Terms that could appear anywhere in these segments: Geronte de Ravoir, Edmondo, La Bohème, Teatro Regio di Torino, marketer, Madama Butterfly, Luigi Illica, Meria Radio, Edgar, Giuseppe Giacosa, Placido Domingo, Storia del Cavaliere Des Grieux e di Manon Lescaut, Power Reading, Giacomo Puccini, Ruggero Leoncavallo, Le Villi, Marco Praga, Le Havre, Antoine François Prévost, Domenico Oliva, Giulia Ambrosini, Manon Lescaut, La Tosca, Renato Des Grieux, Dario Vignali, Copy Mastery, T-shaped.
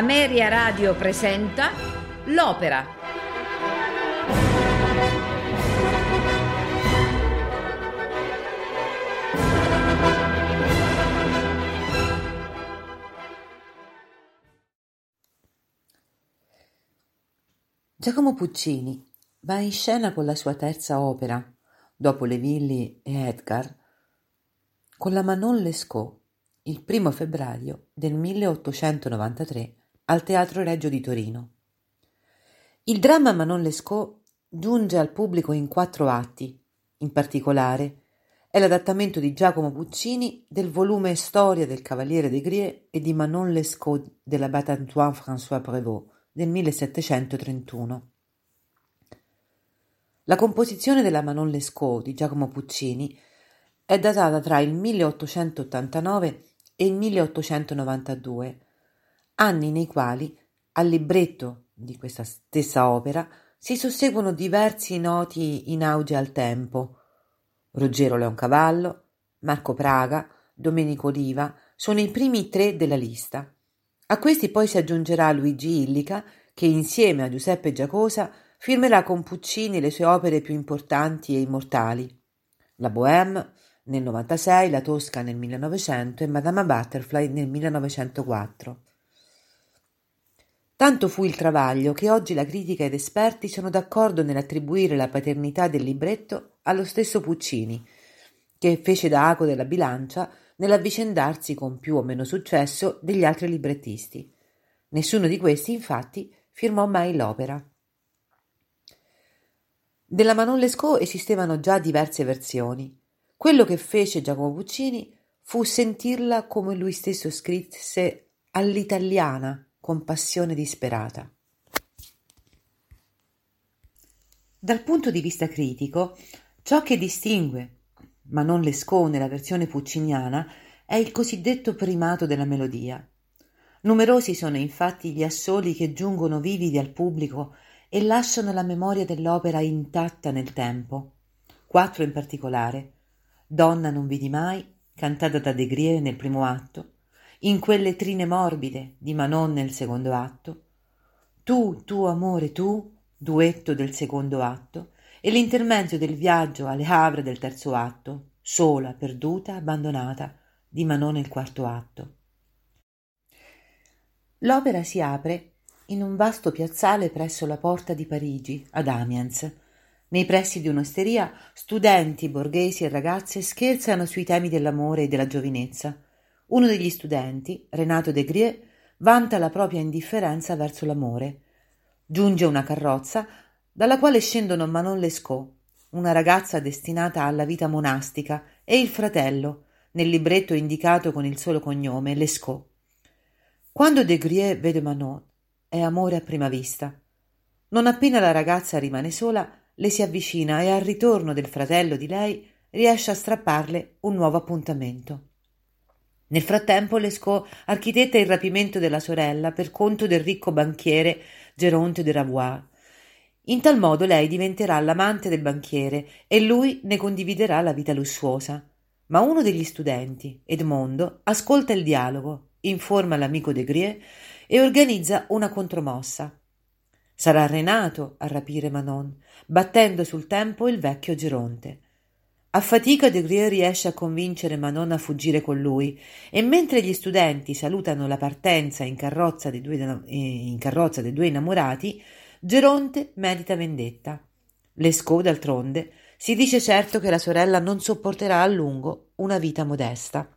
Meria Radio presenta l'opera. Giacomo Puccini va in scena con la sua terza opera, dopo Le Villi e Edgar, con la Manon Lescaut, il 1 febbraio del 1893 al Teatro Regio di Torino. Il dramma Manon Lescaut giunge al pubblico in 4 atti. In particolare, è l'adattamento di Giacomo Puccini del volume Storia del Cavaliere Des Grieux e di Manon Lescaut dell'abate Antoine François Prévost del 1731. La composizione della Manon Lescaut di Giacomo Puccini è datata tra il 1889 e il 1892, anni nei quali al libretto di questa stessa opera si susseguono diversi noti in auge al tempo. Ruggero Leoncavallo, Marco Praga, Domenico Oliva sono i primi 3 della lista. A questi poi si aggiungerà Luigi Illica, che insieme a Giuseppe Giacosa firmerà con Puccini le sue opere più importanti e immortali: La Bohème nel 96, La Tosca nel 1900 e Madama Butterfly nel 1904. Tanto fu il travaglio che oggi la critica ed esperti sono d'accordo nell'attribuire la paternità del libretto allo stesso Puccini, che fece da ago della bilancia nell'avvicendarsi con più o meno successo degli altri librettisti. Nessuno di questi, infatti, firmò mai l'opera. Della Manon Lescaut esistevano già diverse versioni. Quello che fece Giacomo Puccini fu sentirla come lui stesso scrisse, all'italiana, con passione disperata. Dal punto di vista critico, ciò che distingue Manon Lescaut nella versione pucciniana è il cosiddetto primato della melodia. Numerosi sono infatti gli assoli che giungono vividi al pubblico e lasciano la memoria dell'opera intatta nel tempo. 4 in particolare: Donna non vidi mai, cantata da Des Grieux nel 1° atto, In quelle trine morbide di Manon nel 2° atto, Tu, tu amore, tu, duetto del 2° atto, e l'intermezzo del viaggio alle Havre del 3° atto, Sola, perduta, abbandonata di Manon nel 4° atto. L'opera si apre in un vasto piazzale presso la porta di Parigi, ad Amiens. Nei pressi di un'osteria, studenti, borghesi e ragazze scherzano sui temi dell'amore e della giovinezza. Uno degli studenti, Renato Des Grieux, vanta la propria indifferenza verso l'amore. Giunge una carrozza dalla quale scendono Manon Lescaut, una ragazza destinata alla vita monastica, e il fratello, nel libretto indicato con il solo cognome, Lescaut. Quando Des Grieux vede Manon, è amore a prima vista. Non appena la ragazza rimane sola, le si avvicina e al ritorno del fratello di lei riesce a strapparle un nuovo appuntamento. Nel frattempo Lescaut architetta il rapimento della sorella per conto del ricco banchiere Geronte de Ravoir. In tal modo lei diventerà l'amante del banchiere e lui ne condividerà la vita lussuosa. Ma uno degli studenti, Edmondo, ascolta il dialogo, informa l'amico Des Grieux e organizza una contromossa. Sarà Renato a rapire Manon, battendo sul tempo il vecchio Geronte. A fatica Des Grieux riesce a convincere Manon a fuggire con lui e mentre gli studenti salutano la partenza in carrozza dei due innamorati, Geronte medita vendetta. Lescaut, d'altronde, si dice certo che la sorella non sopporterà a lungo una vita modesta.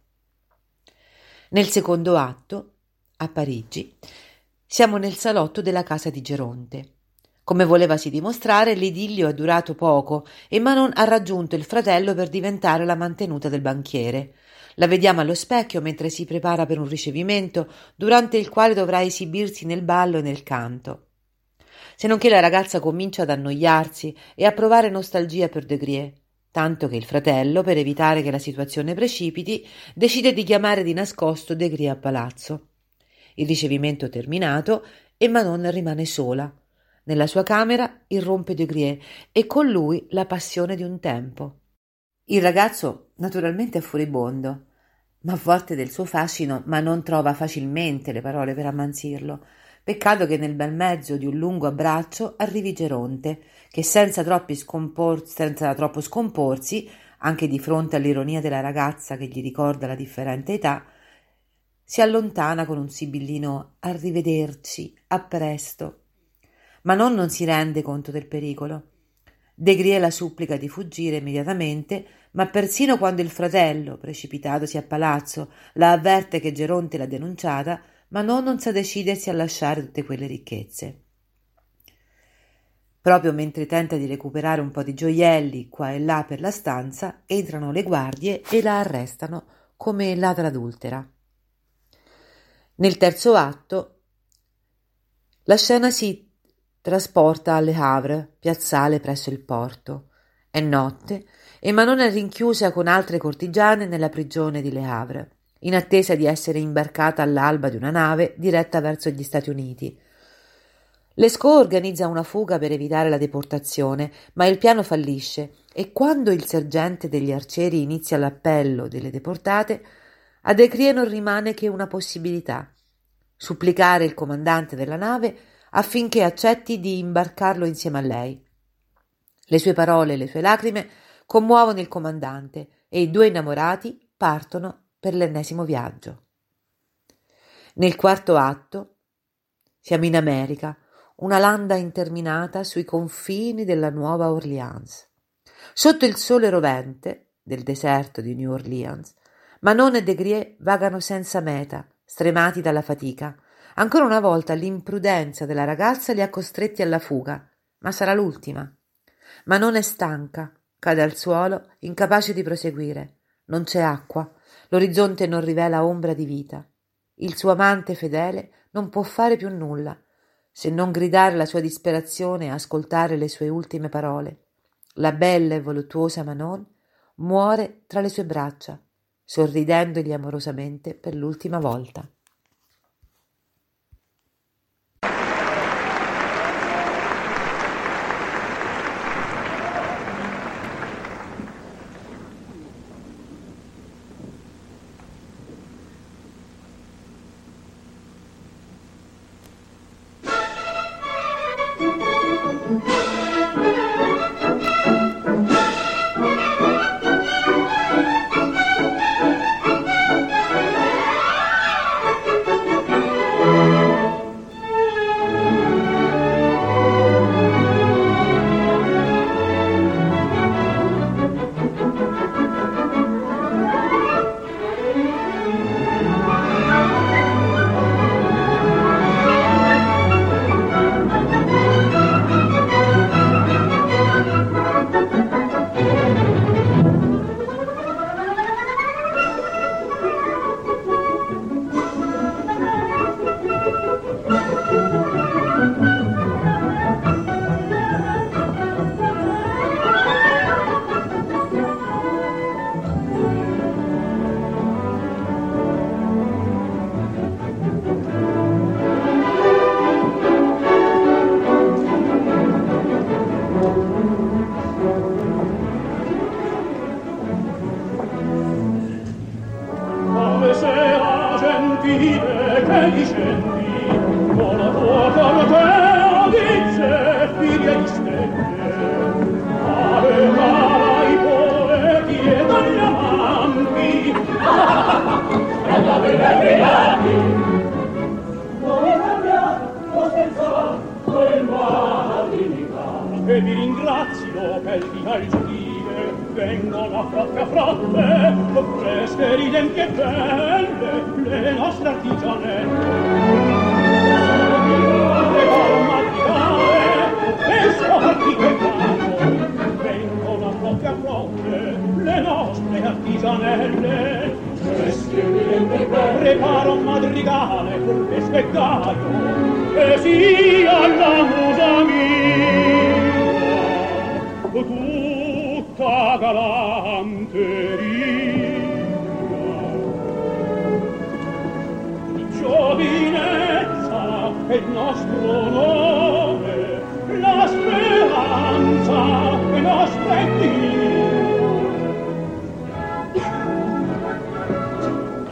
Nel 2° atto, a Parigi, siamo nel salotto della casa di Geronte. Come volevasi dimostrare, l'idillio è durato poco e Manon ha raggiunto il fratello per diventare la mantenuta del banchiere. La vediamo allo specchio mentre si prepara per un ricevimento, durante il quale dovrà esibirsi nel ballo e nel canto. Se non che la ragazza comincia ad annoiarsi e a provare nostalgia per Des Grieux, tanto che il fratello, per evitare che la situazione precipiti, decide di chiamare di nascosto Des Grieux a palazzo. Il ricevimento terminato e Manon rimane sola. Nella sua camera irrompe Des Grieux e con lui la passione di un tempo. Il ragazzo naturalmente è furibondo, ma forte del suo fascino, ma non trova facilmente le parole per ammansirlo. Peccato che nel bel mezzo di un lungo abbraccio arrivi Geronte, che senza troppo scomporsi, anche di fronte all'ironia della ragazza che gli ricorda la differente età, si allontana con un sibillino «Arrivederci, a presto». Manon non si rende conto del pericolo. Des Grieux la supplica di fuggire immediatamente, ma persino quando il fratello, precipitatosi a palazzo, la avverte che Geronte l'ha denunciata, Manon non sa decidersi a lasciare tutte quelle ricchezze. Proprio mentre tenta di recuperare un po' di gioielli qua e là per la stanza, entrano le guardie e la arrestano come ladra adultera. Nel terzo atto la scena si trasporta alle Havre, piazzale presso il porto. È notte e Manon è rinchiusa con altre cortigiane nella prigione di Le Havre, in attesa di essere imbarcata all'alba di una nave diretta verso gli Stati Uniti. Lescaut organizza una fuga per evitare la deportazione, ma il piano fallisce e quando il sergente degli arcieri inizia l'appello delle deportate, a Des Grieux non rimane che una possibilità: supplicare il comandante della nave affinché accetti di imbarcarlo insieme a lei. Le sue parole e le sue lacrime commuovono il comandante e i due innamorati partono per l'ennesimo viaggio. Nel quarto atto siamo in America, una landa interminata sui confini della Nuova Orleans. Sotto il sole rovente del deserto di New Orleans, Manon e Des Grieux vagano senza meta, stremati dalla fatica. Ancora una volta l'imprudenza della ragazza li ha costretti alla fuga, ma sarà l'ultima. Manon è stanca, cade al suolo, incapace di proseguire. Non c'è acqua. L'orizzonte non rivela ombra di vita. Il suo amante fedele non può fare più nulla se non gridare la sua disperazione e ascoltare le sue ultime parole. La bella e voluttuosa Manon muore tra le sue braccia, sorridendogli amorosamente per l'ultima volta.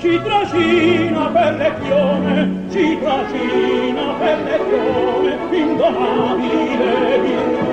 ci trascina per le chiome, ci trascina per le chiome, indomabile virtù.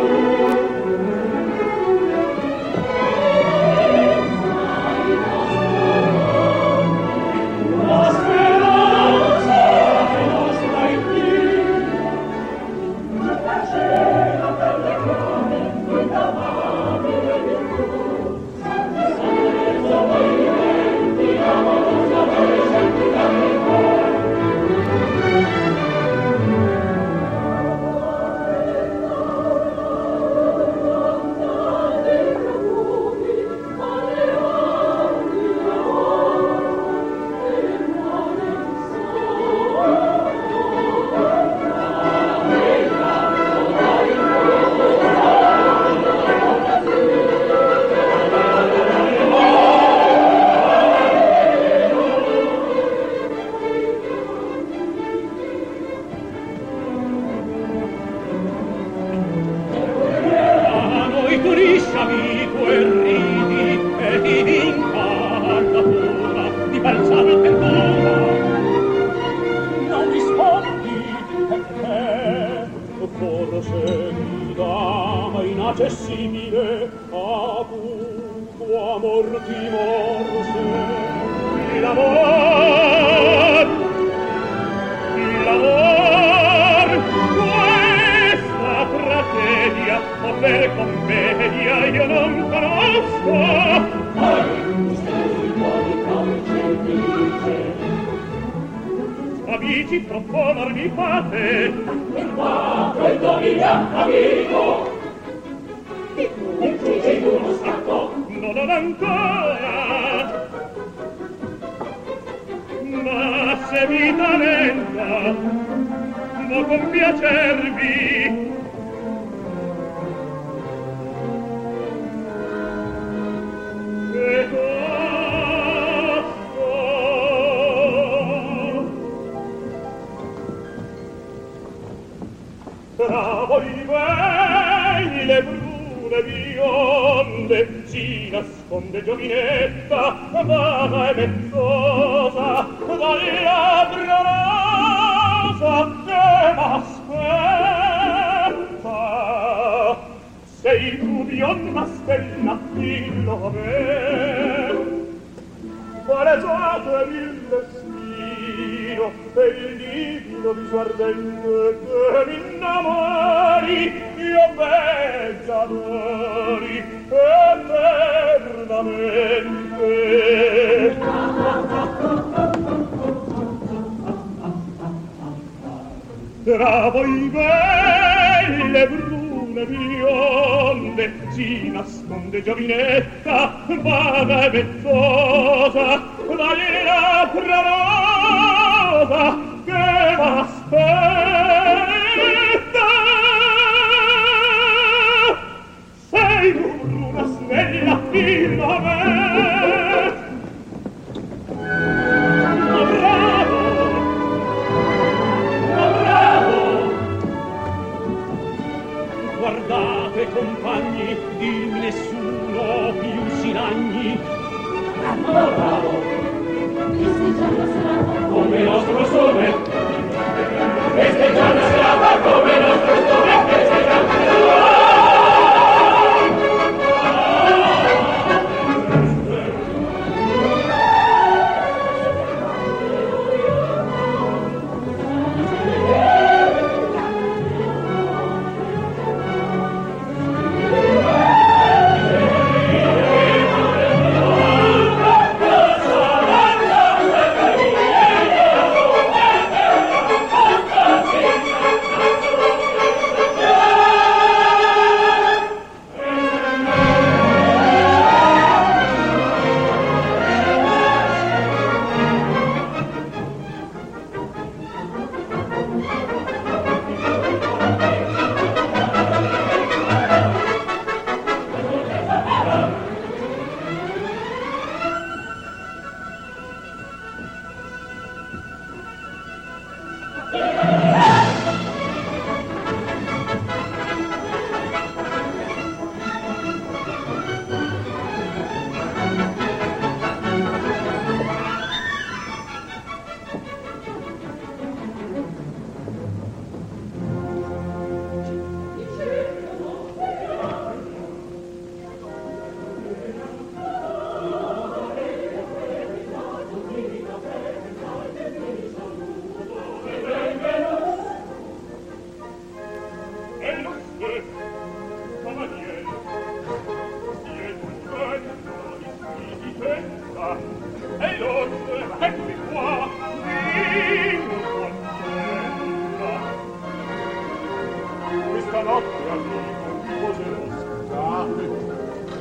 la notte all'uomo vi poterò scusare,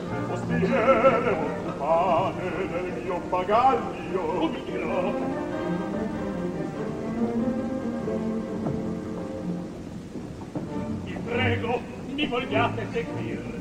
nel postigere vostro pane del mio bagaglio vi dirò. Vi prego, mi vogliate seguire.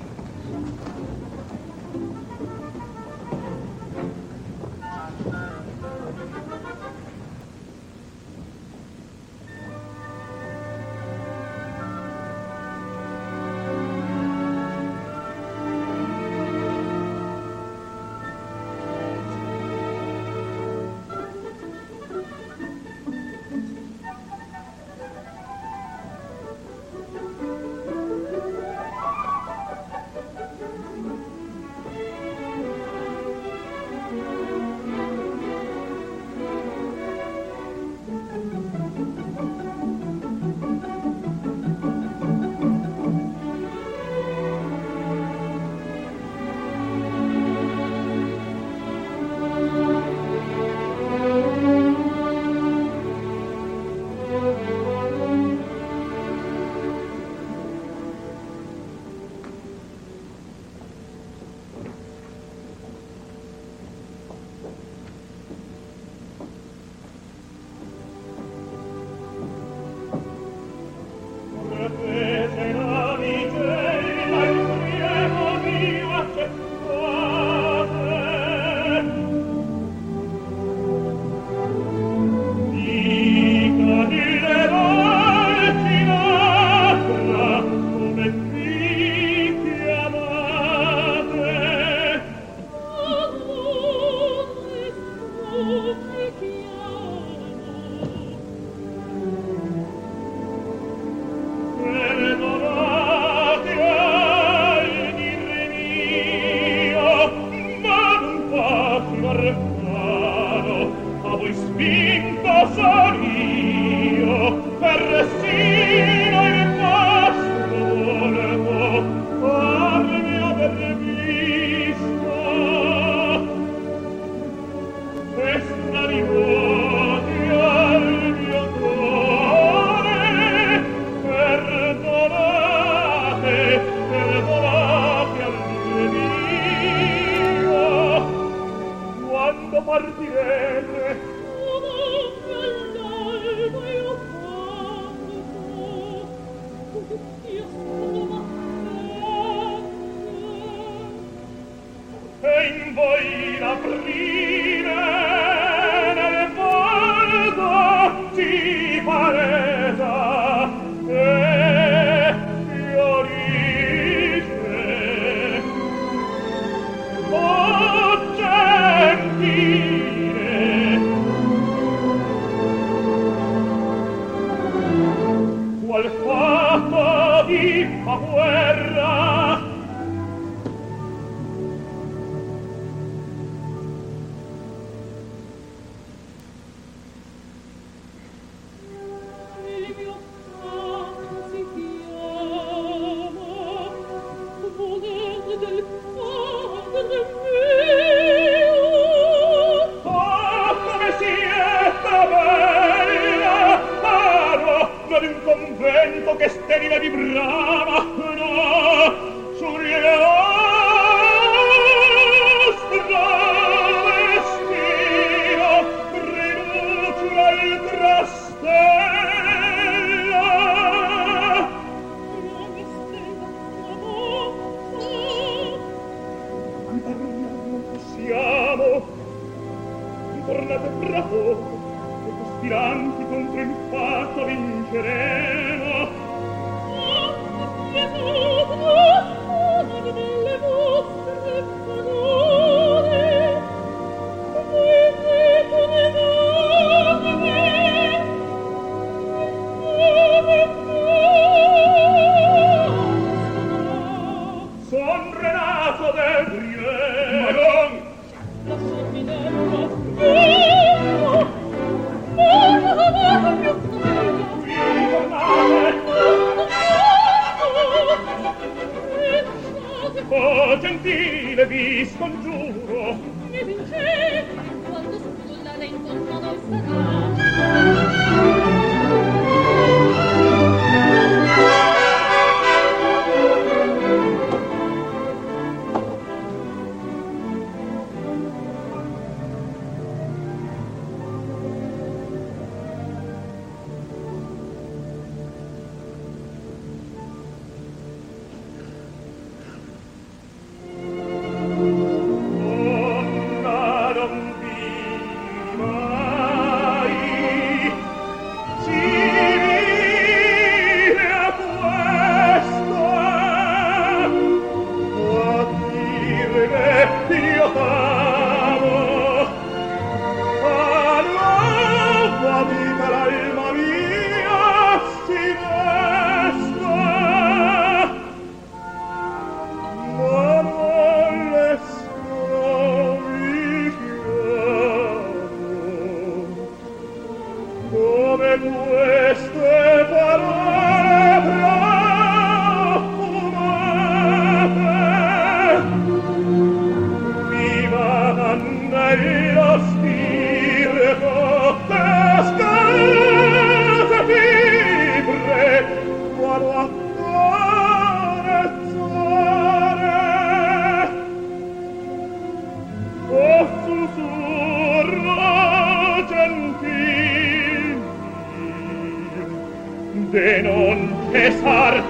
de non cessare,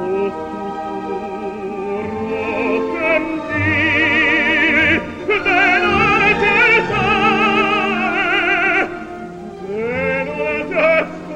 o sussurro cantil de non cessare, de non cessare.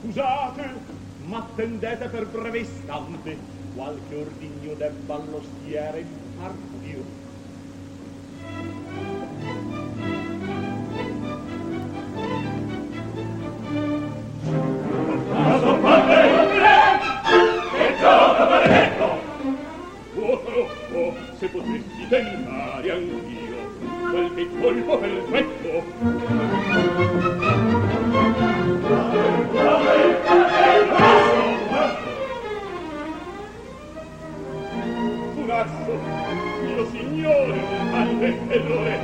Scusate, ma attendete per breve istante. qualche ordigno del ballostiere far più. Se potessi tentare anch'io qualche colpo perfetto! Un asso, mio signore, all'errore!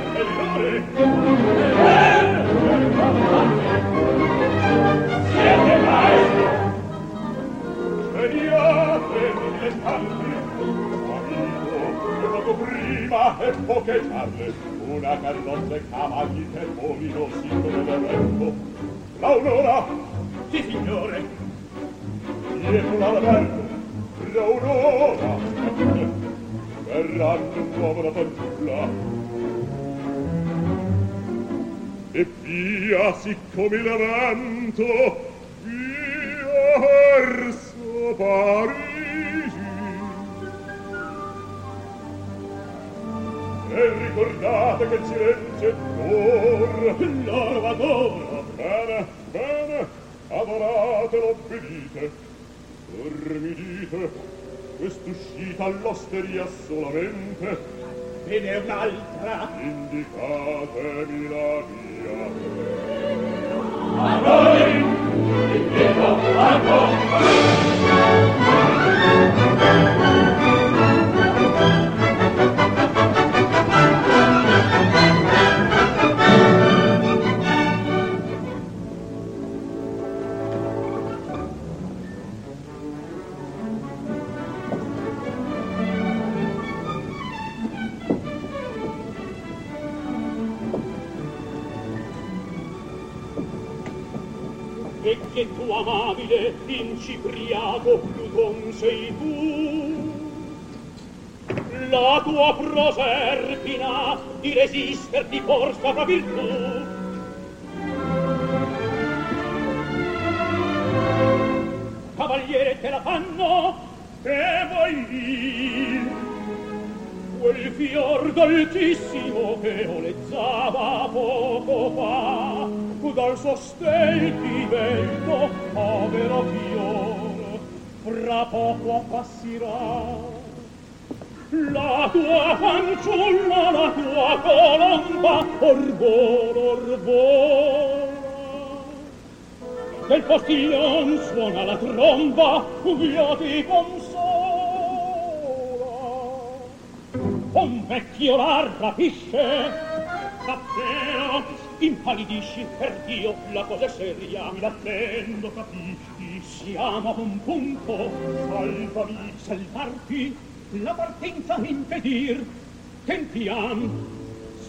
Siete maestro! Vediate mille tanti! Poco prima e poche tarde, una carrozza e cavalli per ominosi come l'evento. L'Aurora! Sì, signore! Dietro l'albergo, l'Aurora! Verranno nuovo la fanciulla. E via, siccome l'evento, via verso Parigi. E ricordate che il silenzio è d'oro, l'oro va d'oro. Bene, bene, adoratelo, obbedite. Dormidite, quest'uscita all'osteria solamente. Ve ne è un'altra. Indicatemi la via. A noi, indietro, a voi. Che tu amabile in Cipriaco Pluton sei tu, la tua proserpina di resister di forza fra virtù. Cavaliere te la fanno, che vuoi dir? Quel fior dolcissimo che olezzava poco fa dal suo stel di vento, povero fiore, fra poco appassirà. La tua fanciulla, la tua colomba, orvola, orvola. Del postillon suona la tromba, via ti consola. Un vecchio la rapisce, davvero, impalidisci, per Dio, la cosa è seria. Mi l'attendo, capisci? Siamo ad un punto. Salvami, salvarti, la partenza impedir. Tentiam,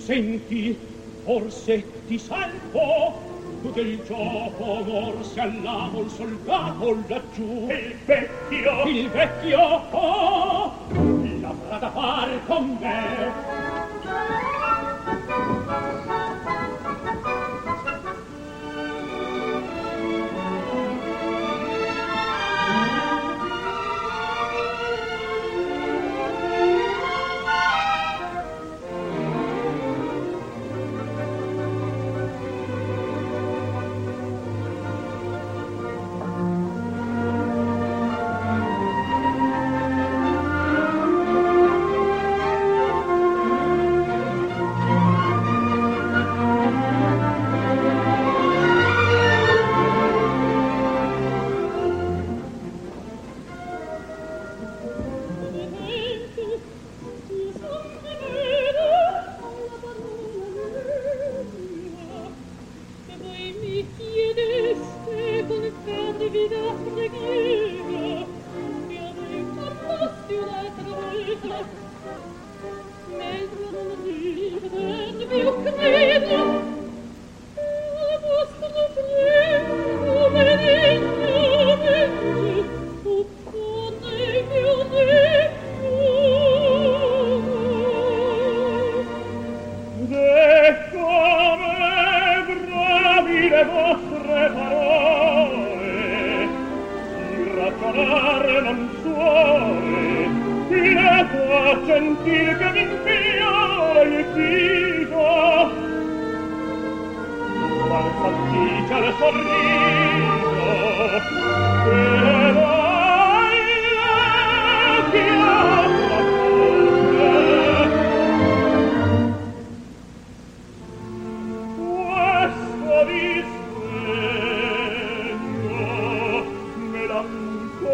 senti, forse ti salvo. Tu del gioco morse all'amo il soldato laggiù. Il vecchio, oh, l'avrà da fare con me. Non suole gentil che m'infia e fido, qual fatica le sorriso, che vai le chiama forte. Questo disegno me la fungo.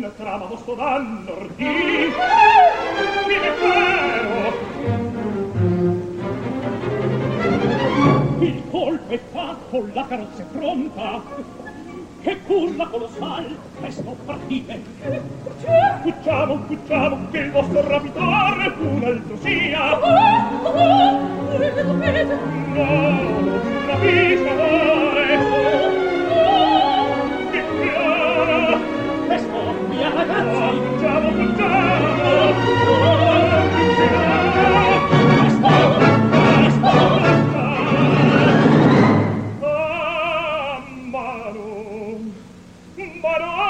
Una trama vostro danno ordì, mi reclamo. Il colpo è fatto, la carrozza è pronta, che curva colossal, presto partite. Cucciamo, cucciamo, che il vostro rapitore un altro sia. No, non rapisco amore. Ragazzi, facciamo un giorno. Manon d'Implora.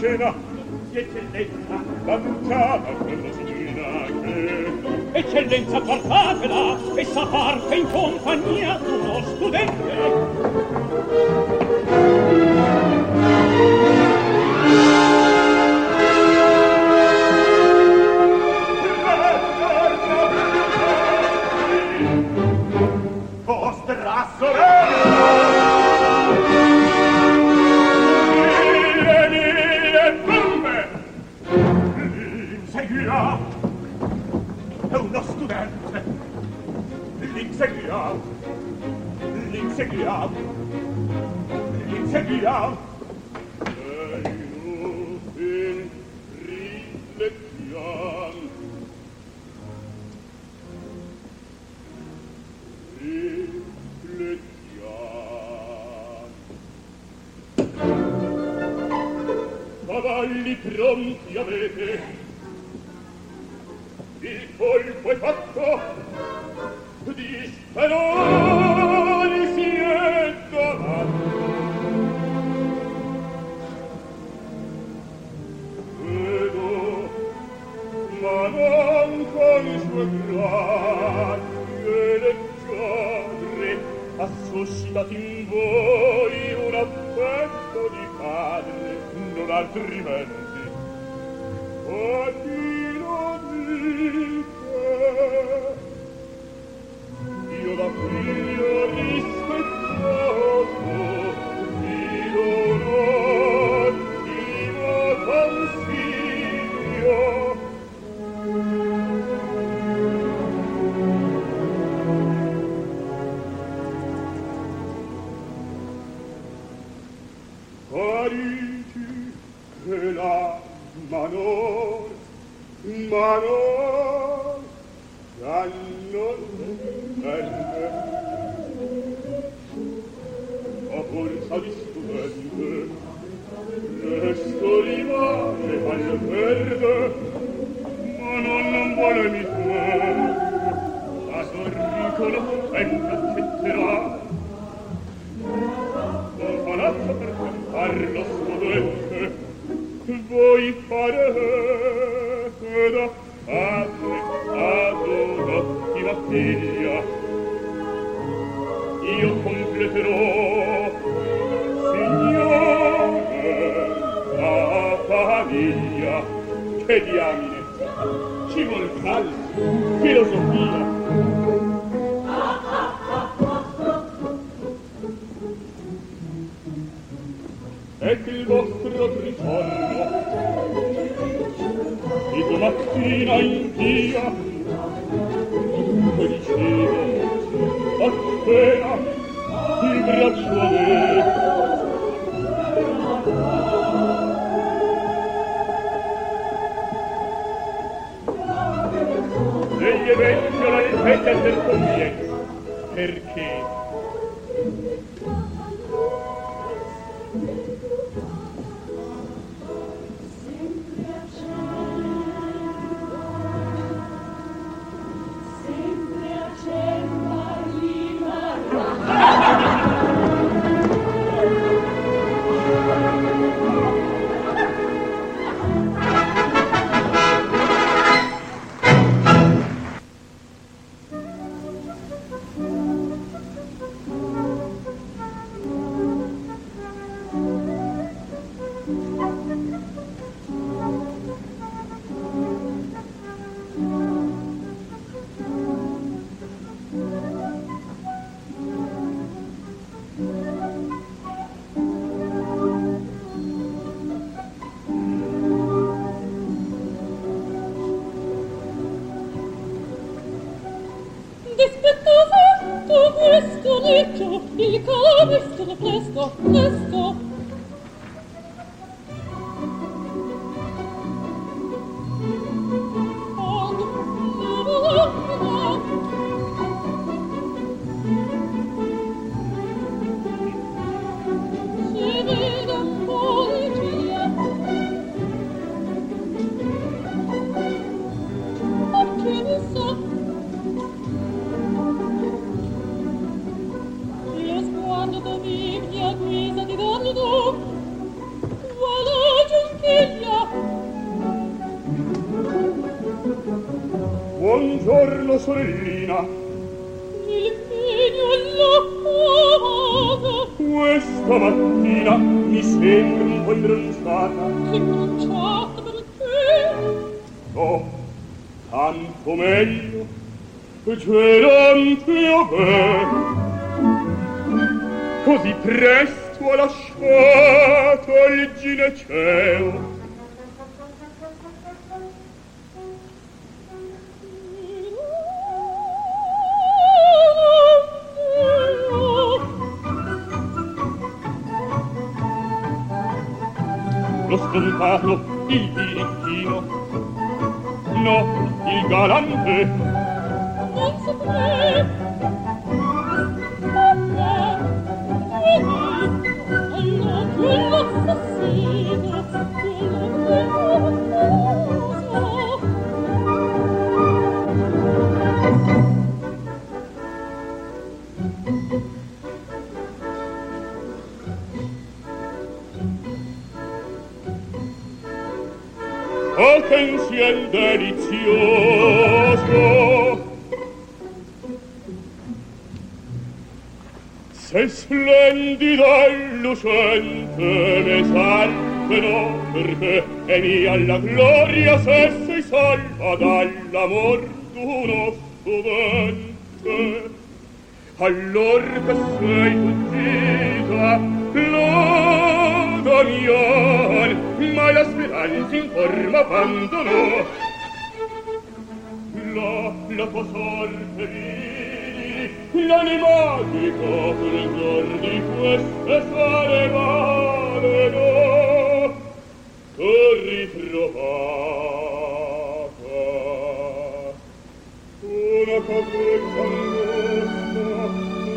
Cena di eccellenza annunciata quella signorina che eccellenza guardatela essa parte in compagnia di uno studente lo scontato, il birichino. No, il galante. Express. Pensiel delizioso se splendida e lucente m'esaltano perché è mia la gloria se sei salva dall'amor d'uno studente allor che sei fuggita lodo mio ma la speranza in forma abbandonò la tua sorte vidi l'animatico fulgor di queste sale valeno tu ritrovata una capriccia angosta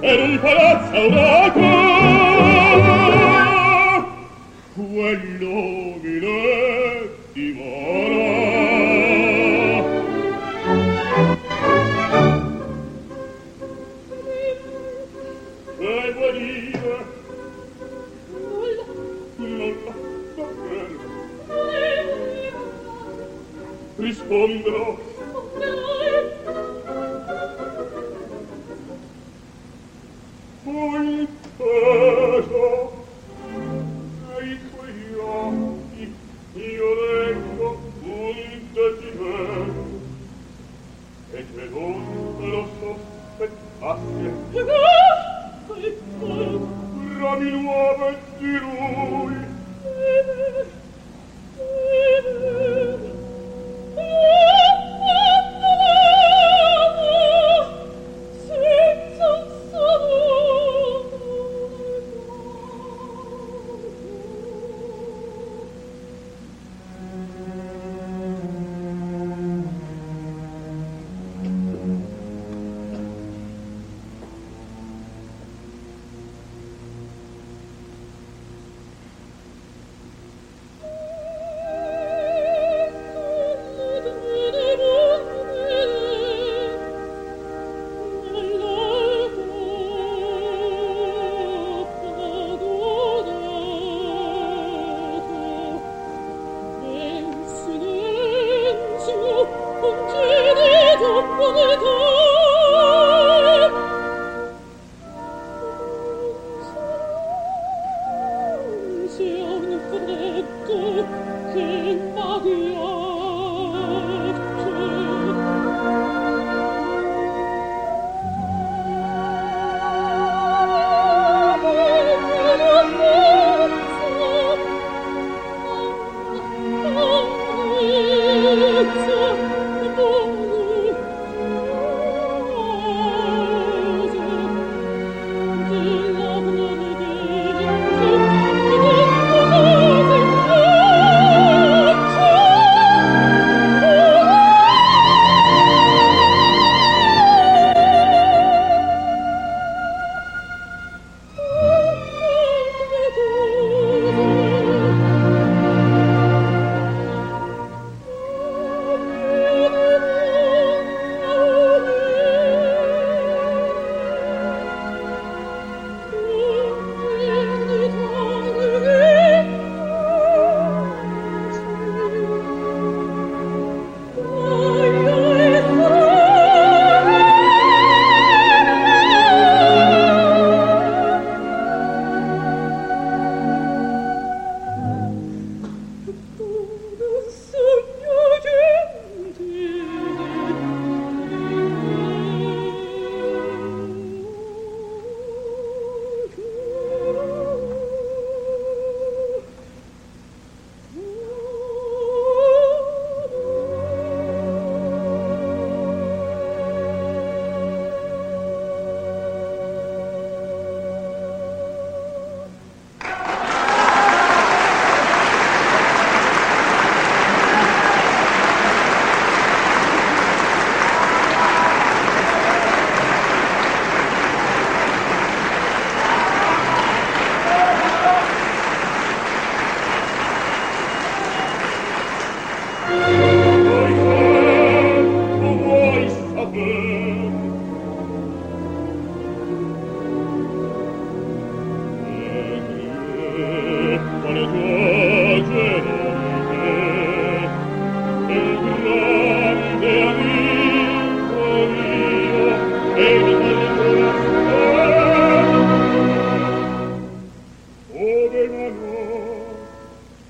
ed un palazzo aurato quello vile dimora. Risponderò. Poi peso ai tuoi occhi io leggo un desiderio e che non lo sospettasse rami nuove di lui.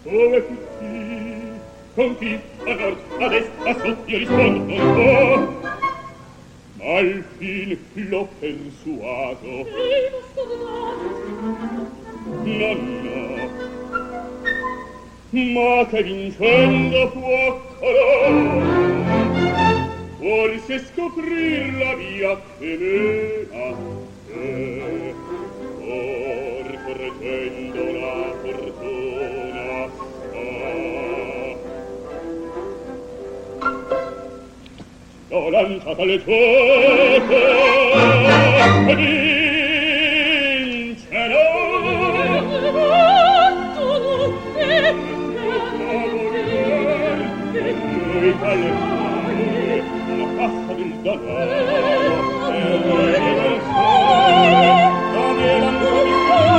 Dove tutti, con chi, a nord, a est, a sud, io rispondo un po'. Ma al fin l'ho pensuato. Vivo soldato. No, no. Ma che vincendo può calare. Forse scoprir la via che mena te. Or correggendo la fortuna. L'ho lanciata alle cose e vincerò. Noi italiani, la cassa del danaro, e voi del sole, come l'amore di cuore.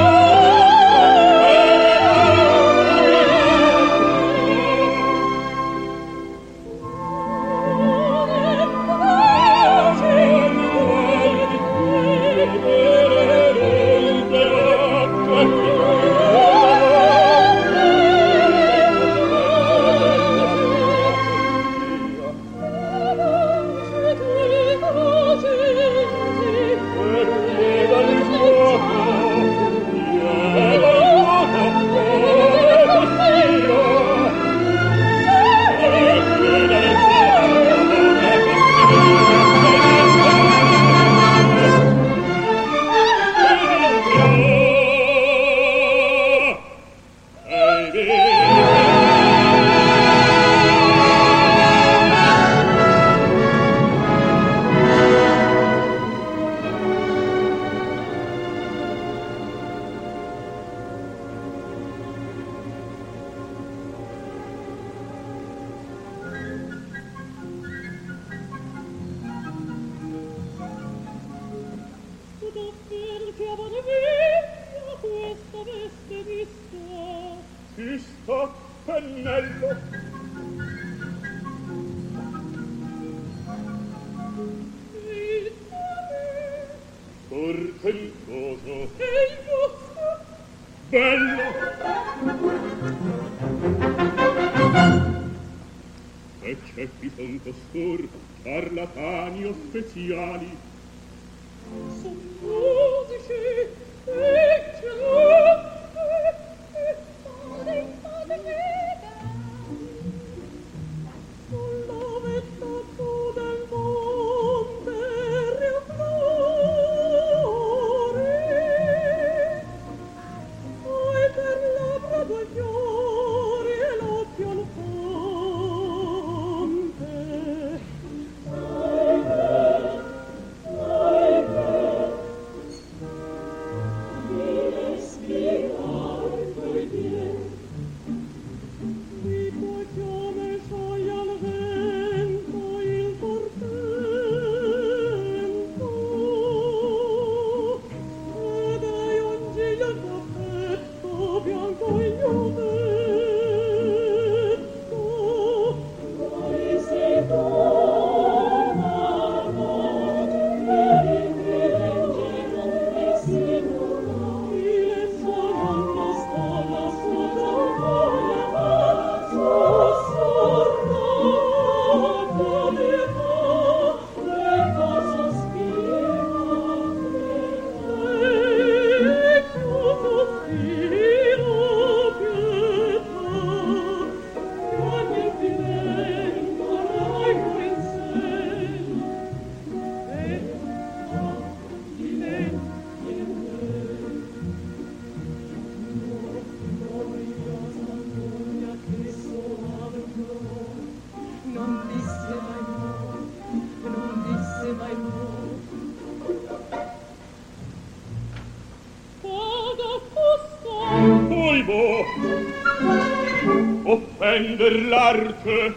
Dell'arte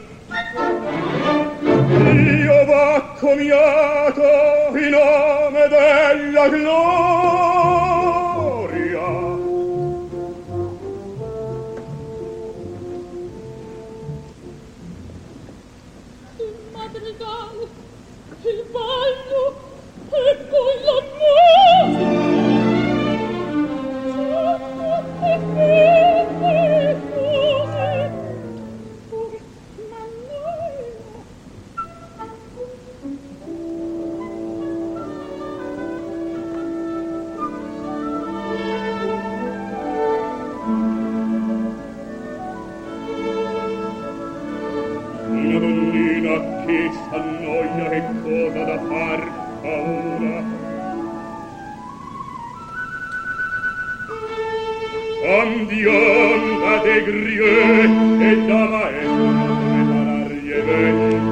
io va accomiato in nome della gloria. Il madrigal, il ballo e poi l'amore. che s'annoia e cosa da far paura. Andiamo da Des Grieux e da Maestro preparar gli eventi.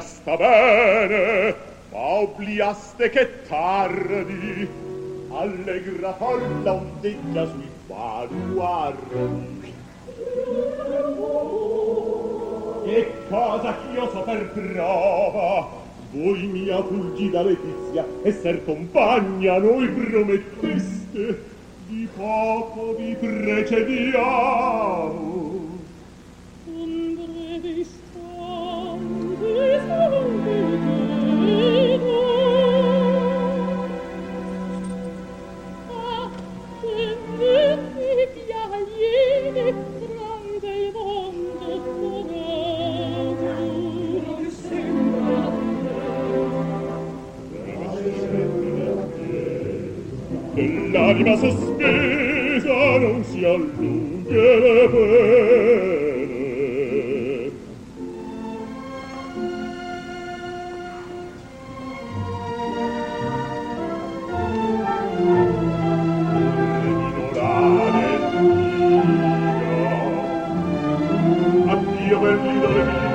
Sta bene, ma obliaste che tardi, allegra folla ondeggia sui baluardi. E cosa ch'io so per prova, voi mia fulgida Letizia, esser compagna noi prometteste, di poco vi precediamo. L'anima sospesa non si allungherà bene. Minorare, addio per l'idole mia.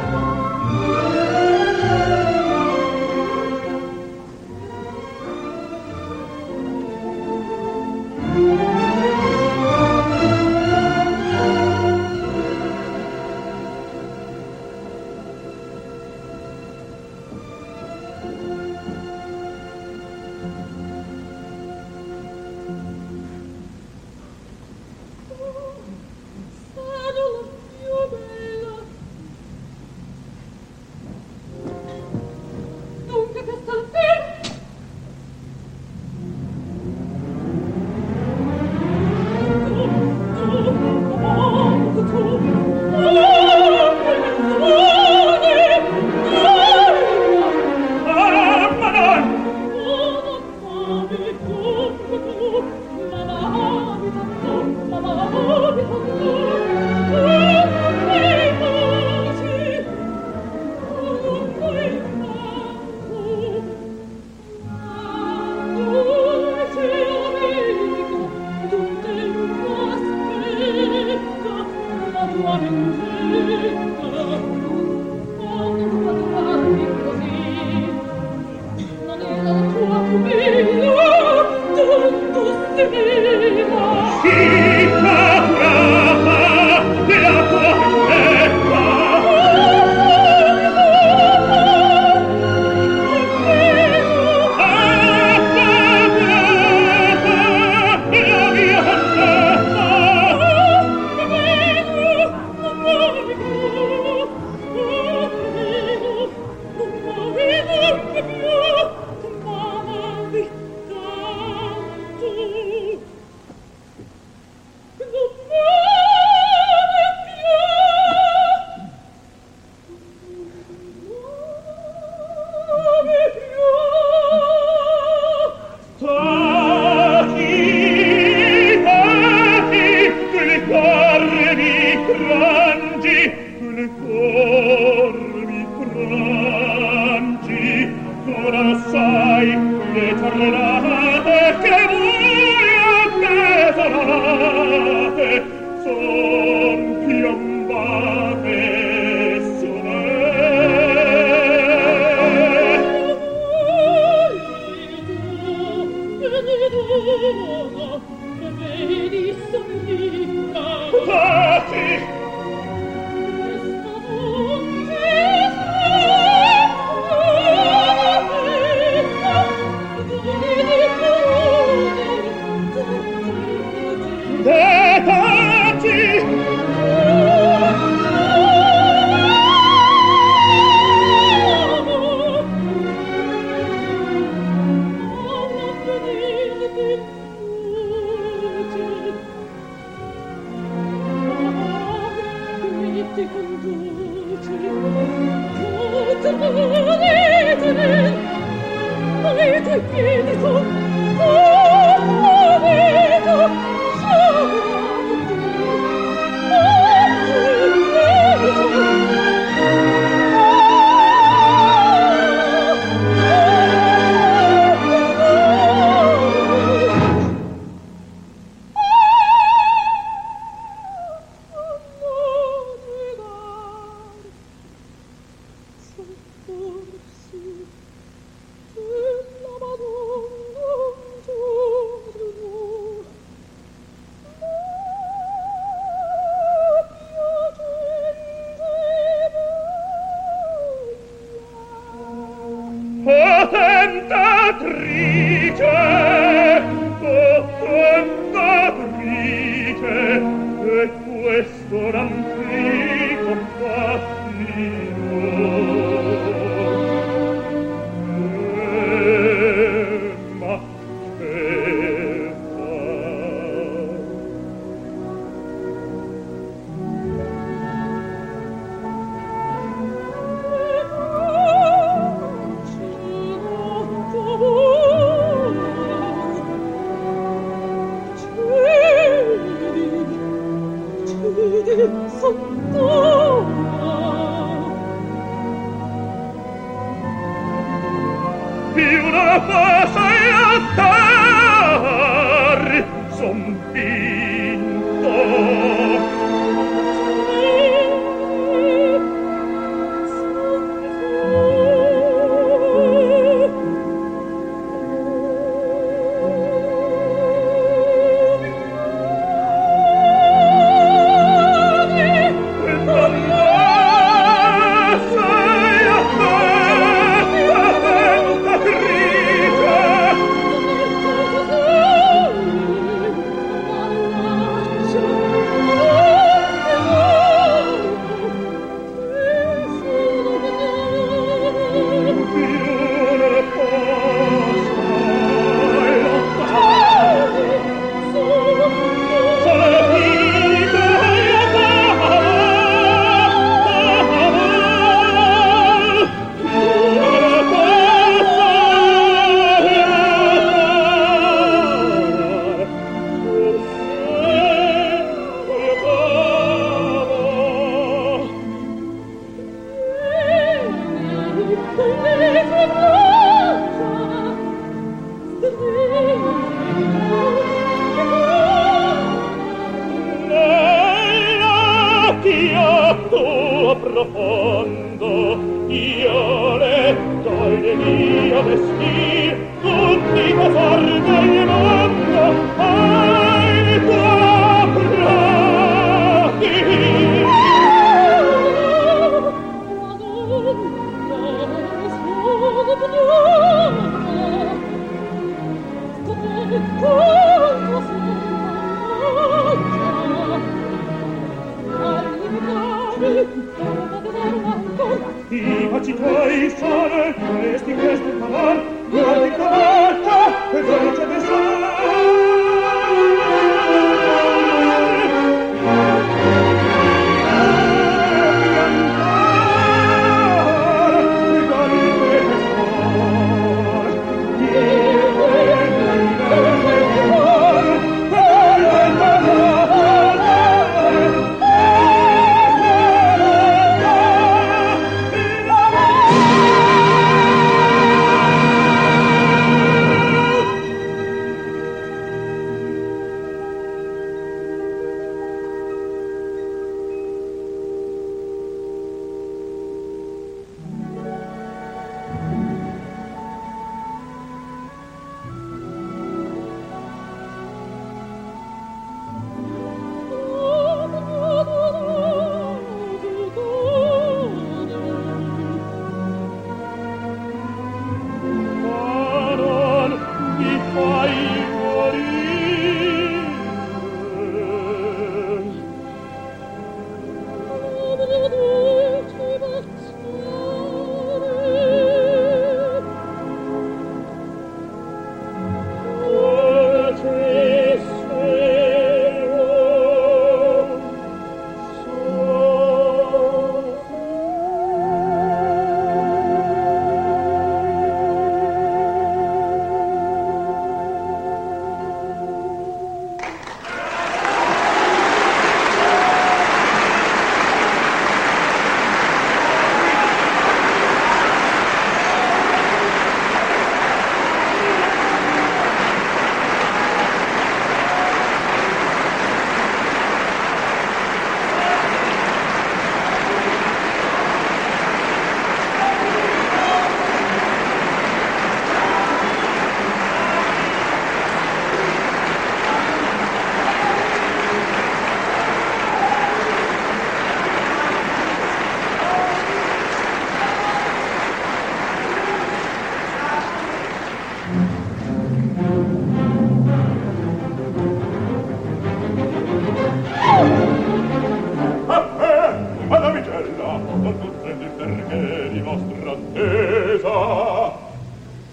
Vedi, somica. Potati!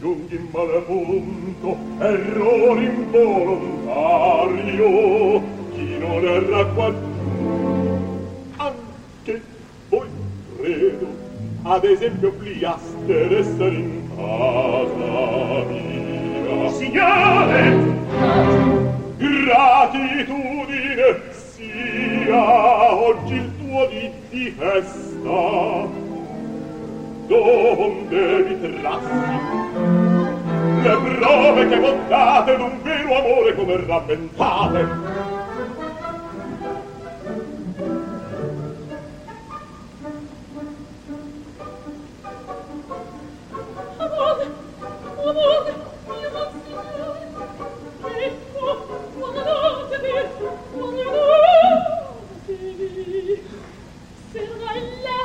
giungi in male punto, errore involontario, chi non erra qua giù, anche voi credo, ad esempio pliaste restare in casa mia. Signore, gratitudine sia oggi il tuo dì di festa, donde vi trassi le prove che contate d'un vero amore come ravventate. Amore, amore, mio Monsignore, ecco, buonanotte, ecco, buonanotte, sarà là.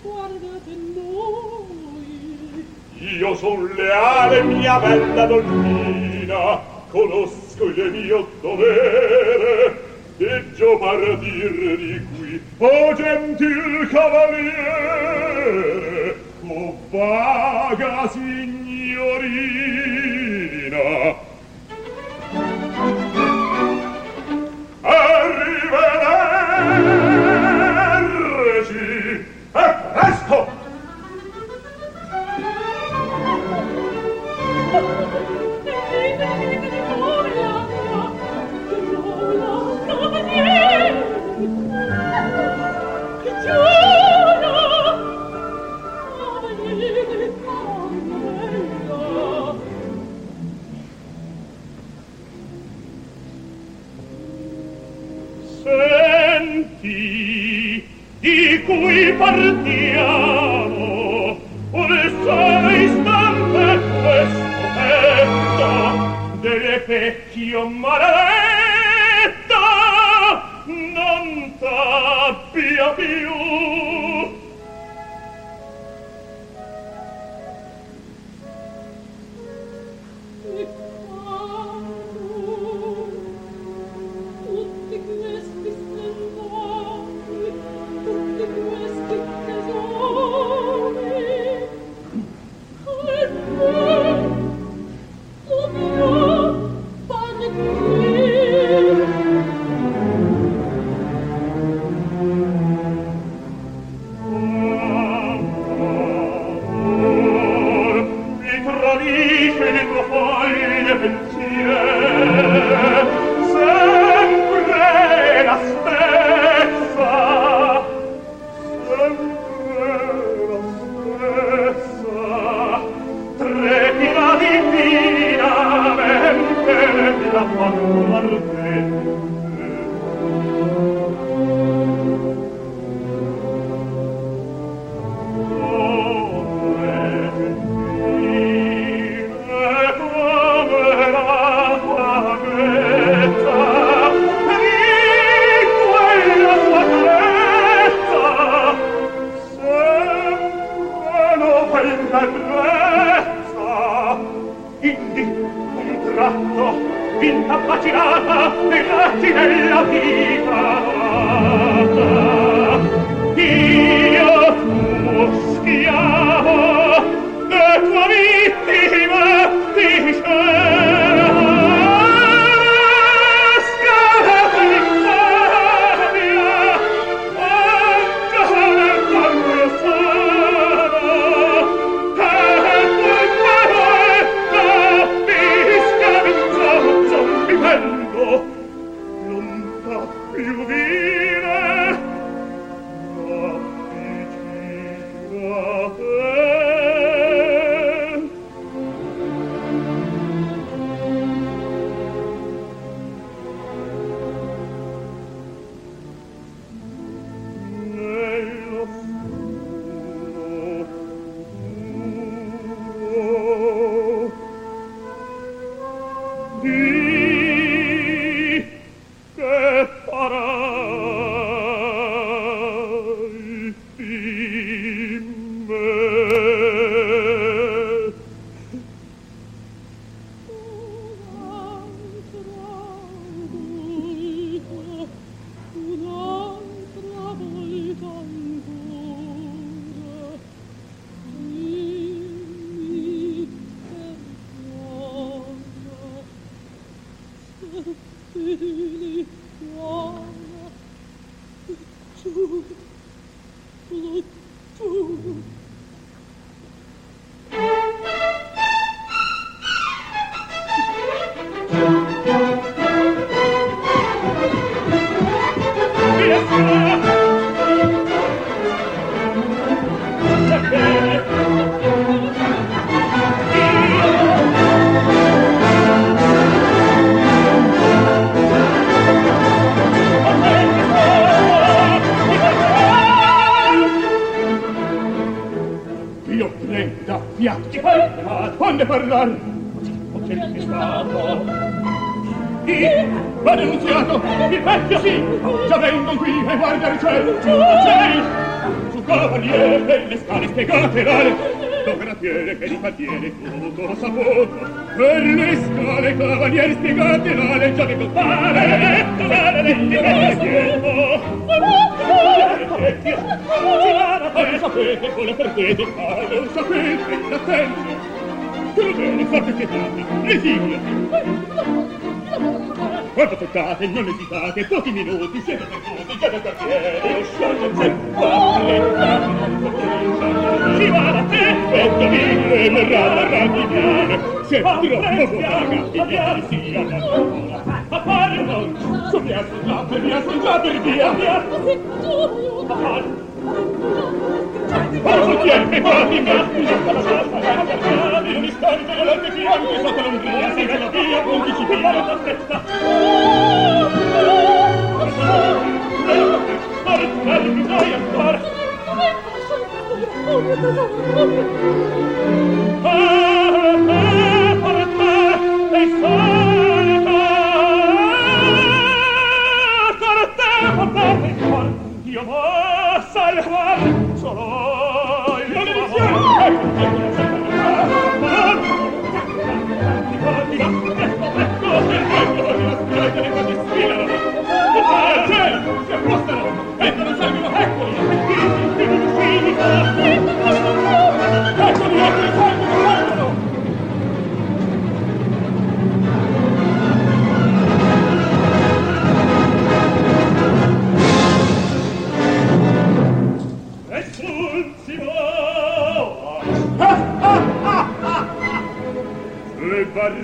Guardate noi. Io son leale, mia bella donnina, conosco il mio dovere, deggio partir di qui, o gentil cavaliere, o vaga signorina. Arrivederci. Presto! Senti, di cui partiamo, ove sono istante questo petto delle vecchio maledetta non t'abbia più. Di che farà Non esitate, pochi minuti, siete venuti, siete cartieri, sciogliete qua, lettate, si va da te, petto mille, merrà di piano, siete troppo ragazzi, piano, si va a fare non, sono già per via, a fare, quando chiede, fatti me, mi stai dell'arte fianco, sotto l'ombria, si vede la via, punti ci piano, la stessa,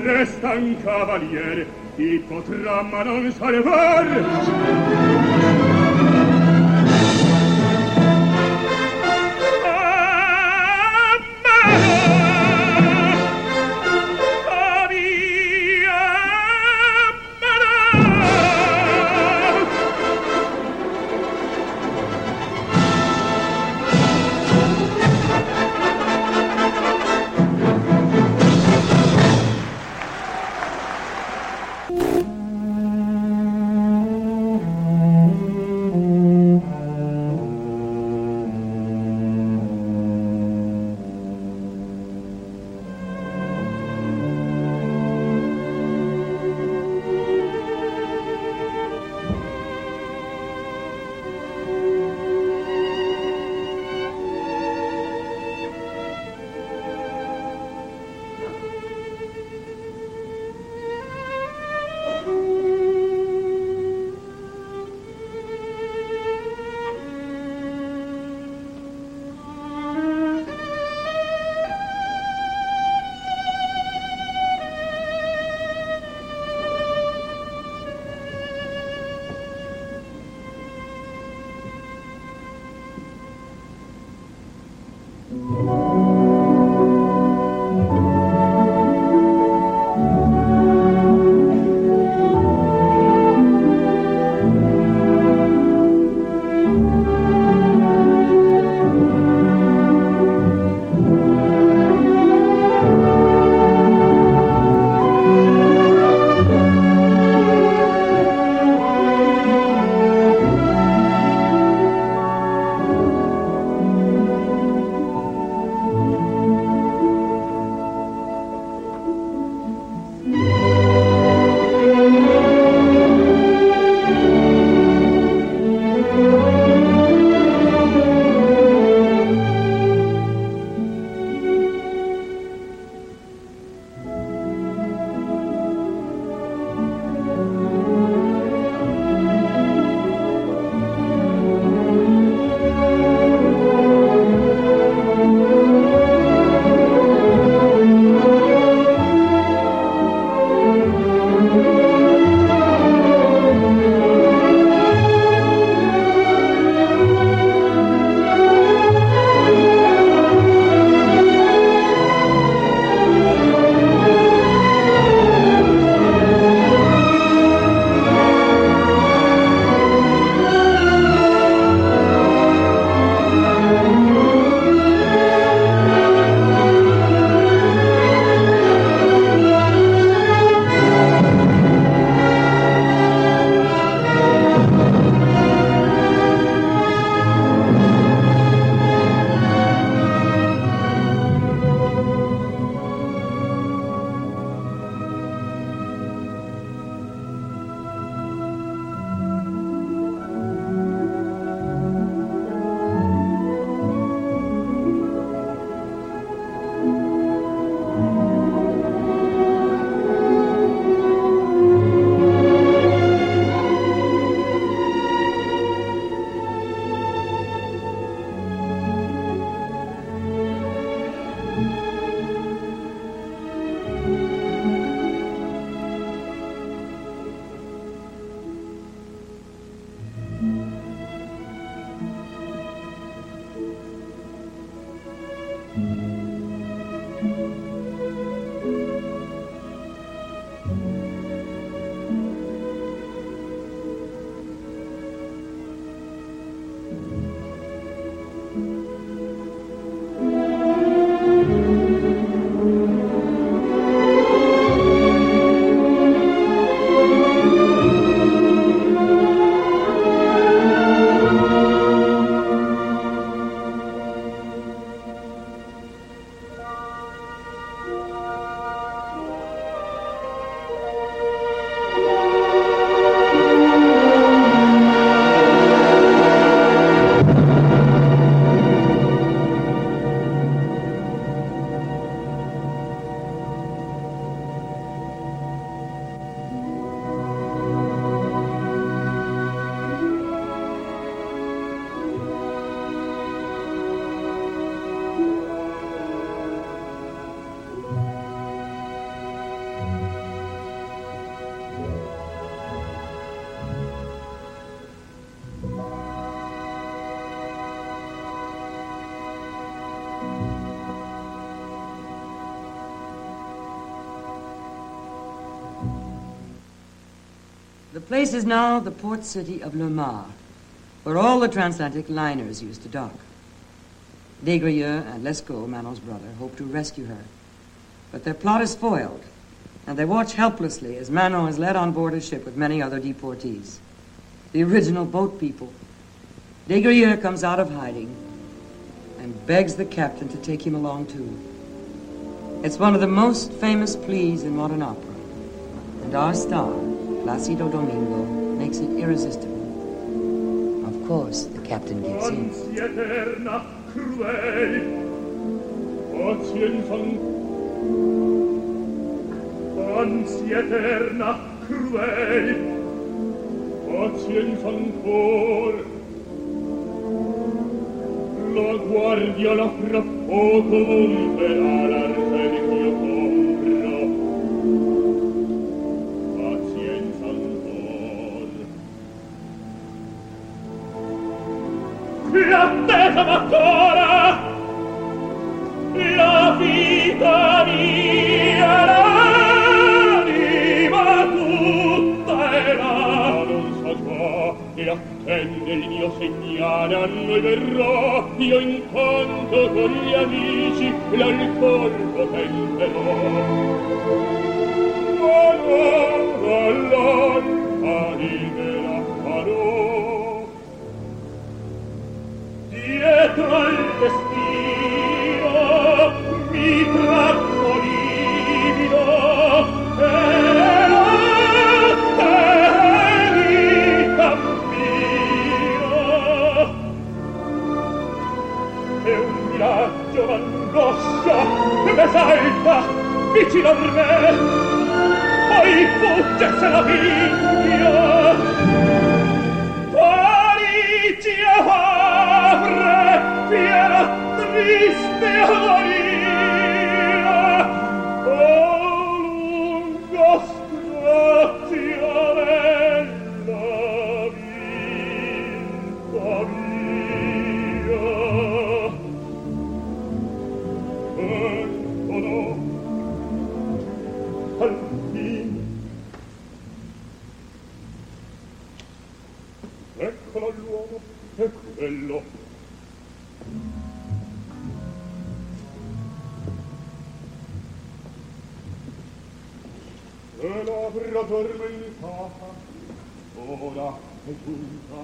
resta un cavaliere, ti potrà ma non salvar. Mamma mia, The place is now the port city of Le Mans, where all the transatlantic liners used to dock. Des Grieux and Lescaut, Manon's brother, hope to rescue her. But their plot is foiled, and they watch helplessly as Manon is led on board a ship with many other deportees. The original boat people. Des Grieux comes out of hiding and begs the captain to take him along too. It's one of the most famous pleas in modern opera, and our star, Placido Domingo, makes it irresistible. Of course, the captain gives in. Anzi eterna, cruel, la guardiola fra poco volverà l'arte di cui io compro. Pazienza ancora. L'attesa m'accora, la vita mia, l'anima tutta è là. Non so ciò che attende il mio segnale, a noi verrò. Io incontro con gli amici l'alcolto tenderò. Ma non all'orfani me la farò. Dietro al destino mi tratto livido e miraggio d'angoscia che m'esalta vicino a me, poi fugge se la vigna Parigi apre fiera triste agonia. Oh, lungo strazione la vita mia. Eccolo l'uomo, è quello. E l'avrà tormentata, ora è giunta.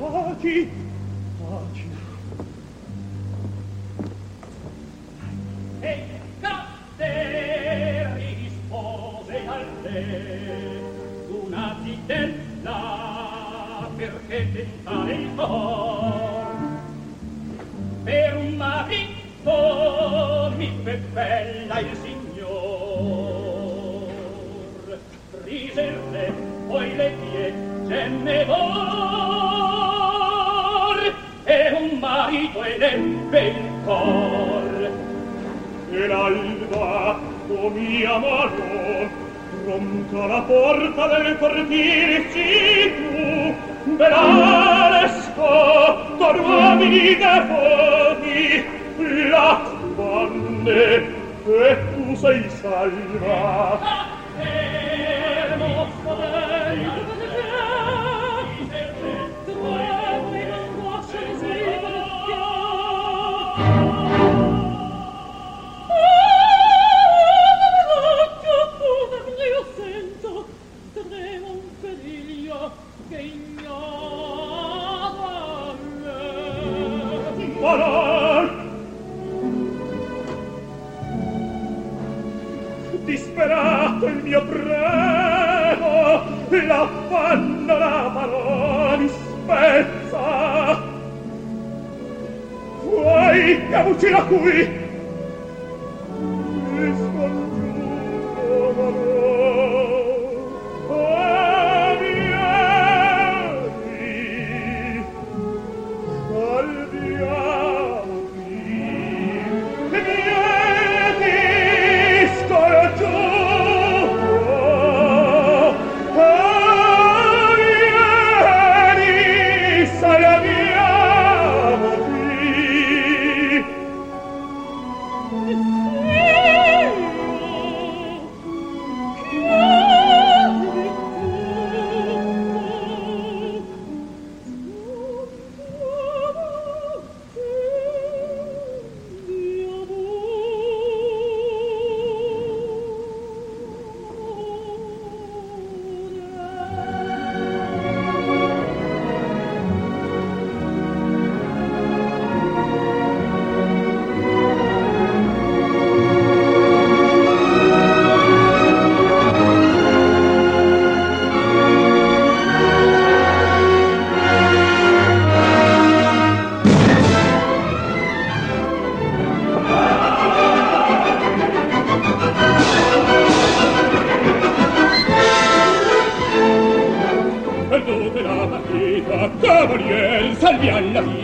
Paci, ma ritto mi fe bella il signor. Rise il re, poi le pie gemme vor, e un marito ed ebbe il cor. E l'alba, o mia Manon, pronta la porta del cortile si tu, Lescaut, dormami da fuochi, la vanne, e tu sei salva. Fermo, fermo. Disperato il mio prego, l'affanno la parola spezza. Vuoi che fucila qui? Mi scongiuro, Manon, e vieni, salviamo.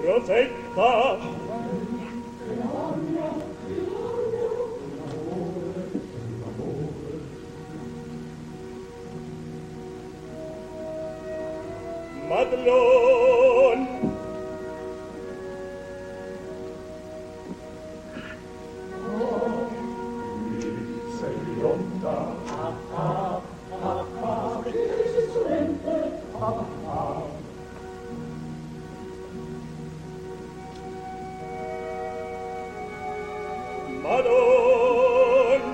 Rosetta, Madelon, oh, sei pronta a sorrente a Manon,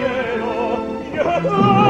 Careta amata.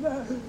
me.